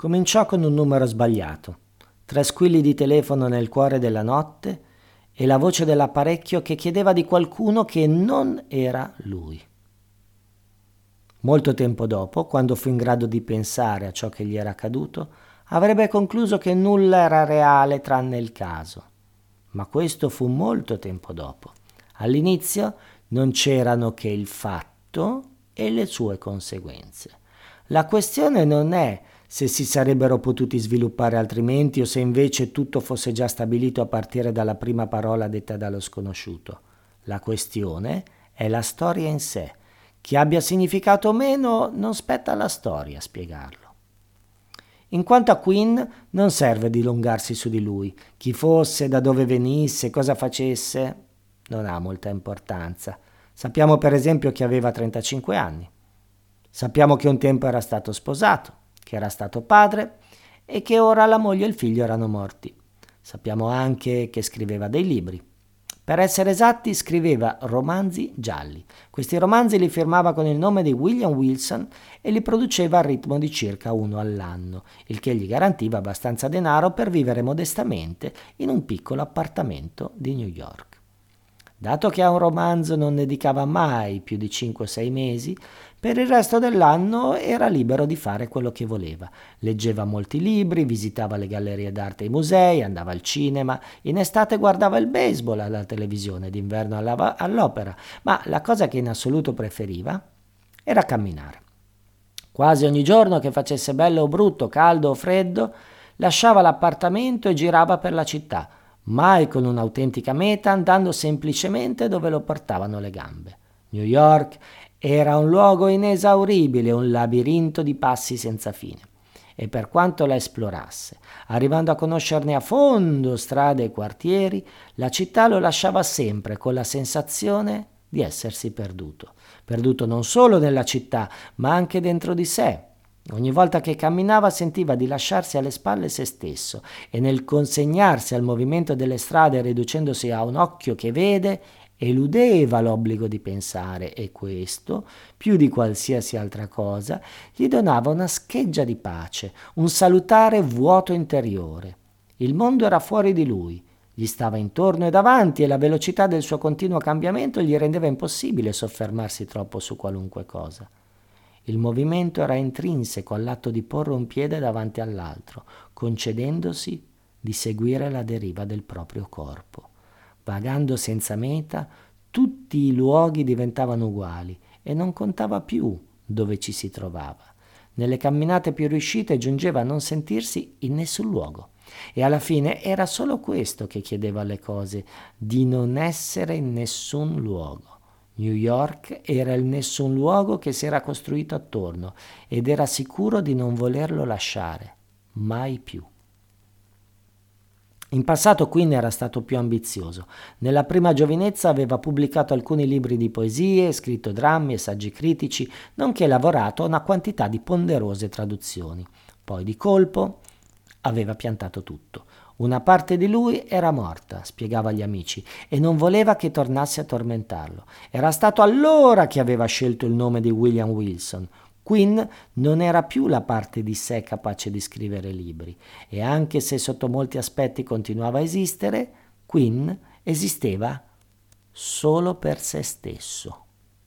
Cominciò con un numero sbagliato, tre squilli di telefono nel cuore della notte e la voce dell'apparecchio che chiedeva di qualcuno che non era lui. Molto tempo dopo, quando fu in grado di pensare a ciò che gli era accaduto, avrebbe concluso che nulla era reale tranne il caso. Ma questo fu molto tempo dopo. All'inizio non c'erano che il fatto e le sue conseguenze. La questione non è se si sarebbero potuti sviluppare altrimenti o se invece tutto fosse già stabilito a partire dalla prima parola detta dallo sconosciuto. La questione è la storia in sé. Che abbia significato o meno non spetta alla storia spiegarlo. In quanto a Quinn, non serve dilungarsi su di lui. Chi fosse, da dove venisse, cosa facesse, non ha molta importanza. Sappiamo per esempio che aveva 35 anni. Sappiamo che un tempo era stato sposato, che era stato padre e che ora la moglie e il figlio erano morti. Sappiamo anche che scriveva dei libri. Per essere esatti, scriveva romanzi gialli. Questi romanzi li firmava con il nome di William Wilson e li produceva a ritmo di circa uno all'anno, il che gli garantiva abbastanza denaro per vivere modestamente in un piccolo appartamento di New York. Dato che a un romanzo non dedicava mai più di 5-6 mesi, per il resto dell'anno era libero di fare quello che voleva. Leggeva molti libri, visitava le gallerie d'arte e i musei, andava al cinema, in estate guardava il baseball alla televisione, d'inverno all'opera, ma la cosa che in assoluto preferiva era camminare. Quasi ogni giorno, che facesse bello o brutto, caldo o freddo, lasciava l'appartamento e girava per la città, mai con un'autentica meta, andando semplicemente dove lo portavano le gambe. New York era un luogo inesauribile, un labirinto di passi senza fine. E per quanto la esplorasse, arrivando a conoscerne a fondo strade e quartieri, la città lo lasciava sempre con la sensazione di essersi perduto. Perduto non solo nella città, ma anche dentro di sé. Ogni volta che camminava sentiva di lasciarsi alle spalle se stesso e nel consegnarsi al movimento delle strade, riducendosi a un occhio che vede, eludeva l'obbligo di pensare e questo, più di qualsiasi altra cosa, gli donava una scheggia di pace, un salutare vuoto interiore. Il mondo era fuori di lui, gli stava intorno e davanti e la velocità del suo continuo cambiamento gli rendeva impossibile soffermarsi troppo su qualunque cosa. Il movimento era intrinseco all'atto di porre un piede davanti all'altro, concedendosi di seguire la deriva del proprio corpo. Vagando senza meta, tutti i luoghi diventavano uguali e non contava più dove ci si trovava. Nelle camminate più riuscite giungeva a non sentirsi in nessun luogo e alla fine era solo questo che chiedeva alle cose, di non essere in nessun luogo. New York era il nessun luogo che si era costruito attorno ed era sicuro di non volerlo lasciare, mai più. In passato Quinn era stato più ambizioso. Nella prima giovinezza aveva pubblicato alcuni libri di poesie, scritto drammi e saggi critici, nonché lavorato a una quantità di ponderose traduzioni. Poi di colpo aveva piantato tutto. Una parte di lui era morta, spiegava agli amici, e non voleva che tornasse a tormentarlo. Era stato allora che aveva scelto il nome di William Wilson. Quinn non era più la parte di sé capace di scrivere libri e anche se sotto molti aspetti continuava a esistere, Quinn esisteva solo per se stesso.